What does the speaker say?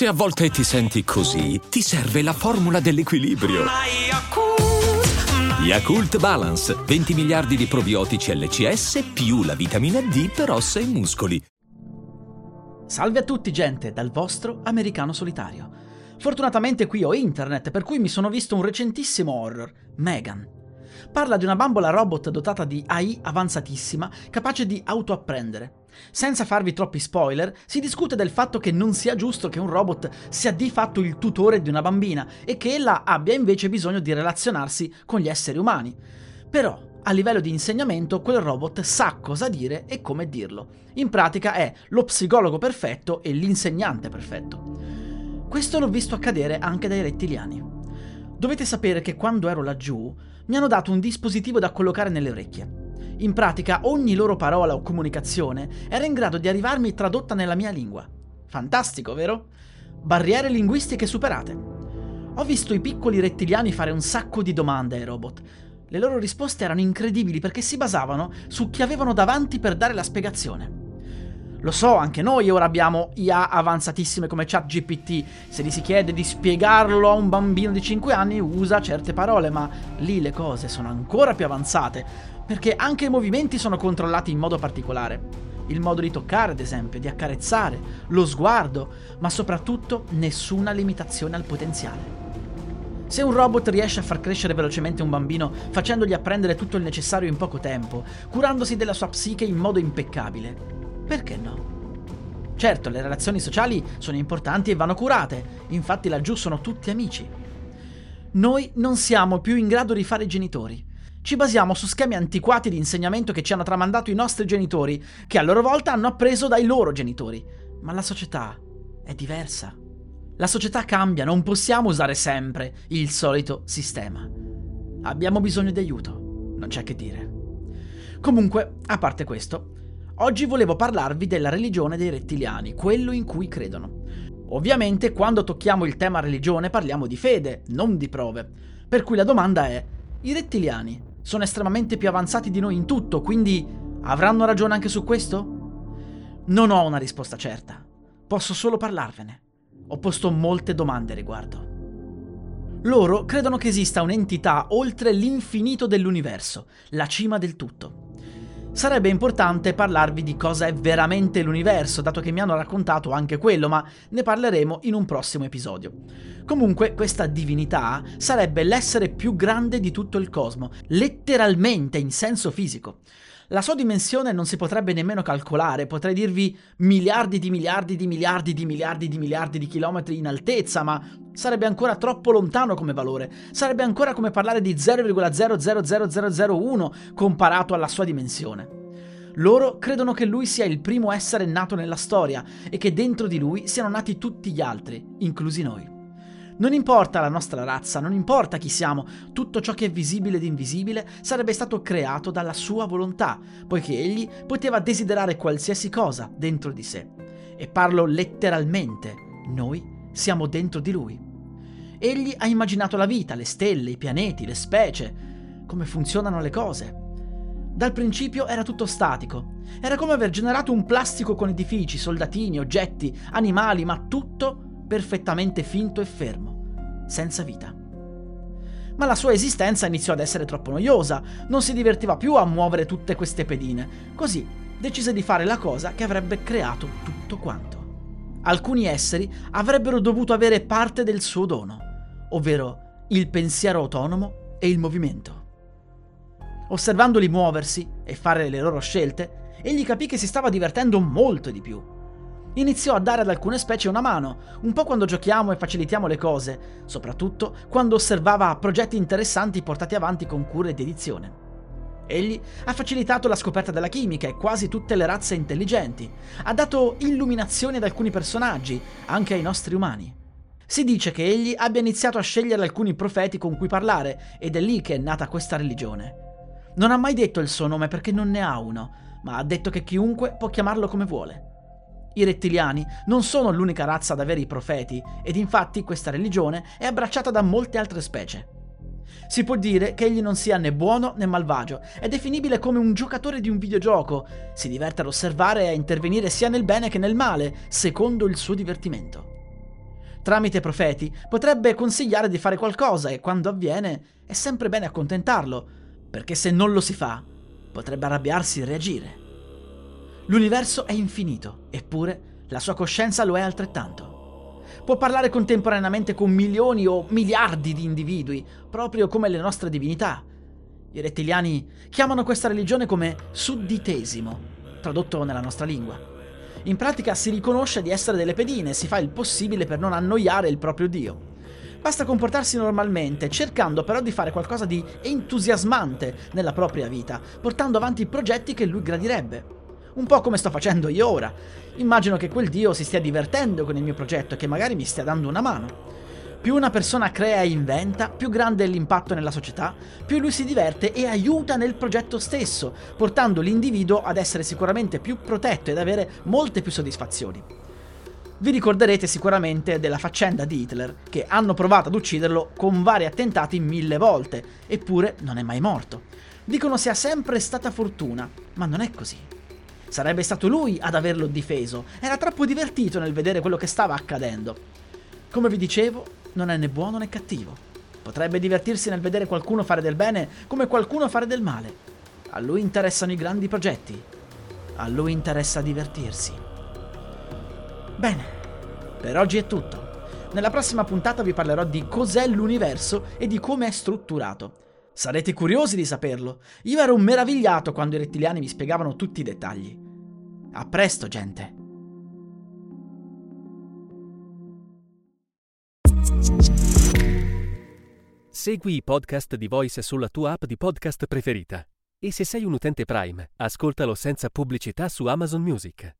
Se a volte ti senti così, ti serve la formula dell'equilibrio. Yakult Balance, 20 miliardi di probiotici LCS più la vitamina D per ossa e muscoli. Salve a tutti gente, dal vostro americano solitario. Fortunatamente qui ho internet, per cui mi sono visto un recentissimo horror, Megan. Parla di una bambola robot dotata di AI avanzatissima, capace di autoapprendere. Senza farvi troppi spoiler, si discute del fatto che non sia giusto che un robot sia di fatto il tutore di una bambina e che ella abbia invece bisogno di relazionarsi con gli esseri umani. Però, a livello di insegnamento, quel robot sa cosa dire e come dirlo. In pratica è lo psicologo perfetto e l'insegnante perfetto. Questo l'ho visto accadere anche dai rettiliani. Dovete sapere che quando ero laggiù mi hanno dato un dispositivo da collocare nelle orecchie. In pratica ogni loro parola o comunicazione era in grado di arrivarmi tradotta nella mia lingua. Fantastico, vero? Barriere linguistiche superate. Ho visto i piccoli rettiliani fare un sacco di domande ai robot. Le loro risposte erano incredibili perché si basavano su chi avevano davanti per dare la spiegazione. Lo so, anche noi ora abbiamo IA avanzatissime come ChatGPT. Se gli si chiede di spiegarlo a un bambino di 5 anni usa certe parole, ma lì le cose sono ancora più avanzate, perché anche i movimenti sono controllati in modo particolare. Il modo di toccare, ad esempio, di accarezzare, lo sguardo, ma soprattutto nessuna limitazione al potenziale. Se un robot riesce a far crescere velocemente un bambino facendogli apprendere tutto il necessario in poco tempo, curandosi della sua psiche in modo impeccabile, perché no? Certo, le relazioni sociali sono importanti e vanno curate, infatti laggiù sono tutti amici. Noi non siamo più in grado di fare genitori. Ci basiamo su schemi antiquati di insegnamento che ci hanno tramandato i nostri genitori, che a loro volta hanno appreso dai loro genitori. Ma la società è diversa. La società cambia, non possiamo usare sempre il solito sistema. Abbiamo bisogno di aiuto, non c'è che dire. Comunque, a parte questo, oggi volevo parlarvi della religione dei rettiliani, quello in cui credono. Ovviamente quando tocchiamo il tema religione parliamo di fede, non di prove. Per cui la domanda è, i rettiliani sono estremamente più avanzati di noi in tutto, quindi avranno ragione anche su questo? Non ho una risposta certa, posso solo parlarvene. Ho posto molte domande al riguardo. Loro credono che esista un'entità oltre l'infinito dell'universo, la cima del tutto. Sarebbe importante parlarvi di cosa è veramente l'universo, dato che mi hanno raccontato anche quello, ma ne parleremo in un prossimo episodio. Comunque, questa divinità sarebbe l'essere più grande di tutto il cosmo, letteralmente in senso fisico. La sua dimensione non si potrebbe nemmeno calcolare, potrei dirvi miliardi di miliardi di miliardi di miliardi di miliardi di chilometri in altezza, ma sarebbe ancora troppo lontano come valore, sarebbe ancora come parlare di 0,000001 comparato alla sua dimensione. Loro credono che lui sia il primo essere nato nella storia e che dentro di lui siano nati tutti gli altri, inclusi noi. Non importa la nostra razza, non importa chi siamo, tutto ciò che è visibile ed invisibile sarebbe stato creato dalla sua volontà, poiché egli poteva desiderare qualsiasi cosa dentro di sé. E parlo letteralmente, noi siamo dentro di lui. Egli ha immaginato la vita, le stelle, i pianeti, le specie, come funzionano le cose. Dal principio era tutto statico, era come aver generato un plastico con edifici, soldatini, oggetti, animali, ma tutto perfettamente finto e fermo, senza vita. Ma la sua esistenza iniziò ad essere troppo noiosa, non si divertiva più a muovere tutte queste pedine, così decise di fare la cosa che avrebbe creato tutto quanto. Alcuni esseri avrebbero dovuto avere parte del suo dono, ovvero il pensiero autonomo e il movimento. Osservandoli muoversi e fare le loro scelte, egli capì che si stava divertendo molto di più. Iniziò a dare ad alcune specie una mano, un po' quando giochiamo e facilitiamo le cose, soprattutto quando osservava progetti interessanti portati avanti con cura e dedizione. Egli ha facilitato la scoperta della chimica e quasi tutte le razze intelligenti, ha dato illuminazioni ad alcuni personaggi, anche ai nostri umani. Si dice che egli abbia iniziato a scegliere alcuni profeti con cui parlare ed è lì che è nata questa religione. Non ha mai detto il suo nome perché non ne ha uno, ma ha detto che chiunque può chiamarlo come vuole. I rettiliani non sono l'unica razza ad avere i profeti, ed infatti questa religione è abbracciata da molte altre specie. Si può dire che egli non sia né buono né malvagio, è definibile come un giocatore di un videogioco, si diverte ad osservare e a intervenire sia nel bene che nel male, secondo il suo divertimento. tramite profeti, potrebbe consigliare di fare qualcosa e quando avviene è sempre bene accontentarlo, perché se non lo si fa potrebbe arrabbiarsi e reagire. L'universo è infinito, eppure la sua coscienza lo è altrettanto. Può parlare contemporaneamente con milioni o miliardi di individui, proprio come le nostre divinità. I rettiliani chiamano questa religione come sudditesimo, tradotto nella nostra lingua. In pratica si riconosce di essere delle pedine e si fa il possibile per non annoiare il proprio dio. Basta comportarsi normalmente, cercando però di fare qualcosa di entusiasmante nella propria vita, portando avanti progetti che lui gradirebbe. Un po' come sto facendo io ora. Immagino che quel dio si stia divertendo con il mio progetto e che magari mi stia dando una mano. Più una persona crea e inventa, più grande è l'impatto nella società, più lui si diverte e aiuta nel progetto stesso, portando l'individuo ad essere sicuramente più protetto ed avere molte più soddisfazioni. Vi ricorderete sicuramente della faccenda di Hitler, che hanno provato ad ucciderlo con vari attentati 1000 volte, eppure non è mai morto. Dicono sia sempre stata fortuna, ma non è così. Sarebbe stato lui ad averlo difeso, era troppo divertito nel vedere quello che stava accadendo. Come vi dicevo, non è né buono né cattivo. Potrebbe divertirsi nel vedere qualcuno fare del bene come qualcuno fare del male. A lui interessano i grandi progetti. A lui interessa divertirsi. Bene, per oggi è tutto. Nella prossima puntata vi parlerò di cos'è l'universo e di come è strutturato. Sarete curiosi di saperlo. Io ero meravigliato quando i rettiliani mi spiegavano tutti i dettagli. A presto, gente! Segui i podcast di Voice sulla tua app di podcast preferita. E se sei un utente Prime, ascoltalo senza pubblicità su Amazon Music.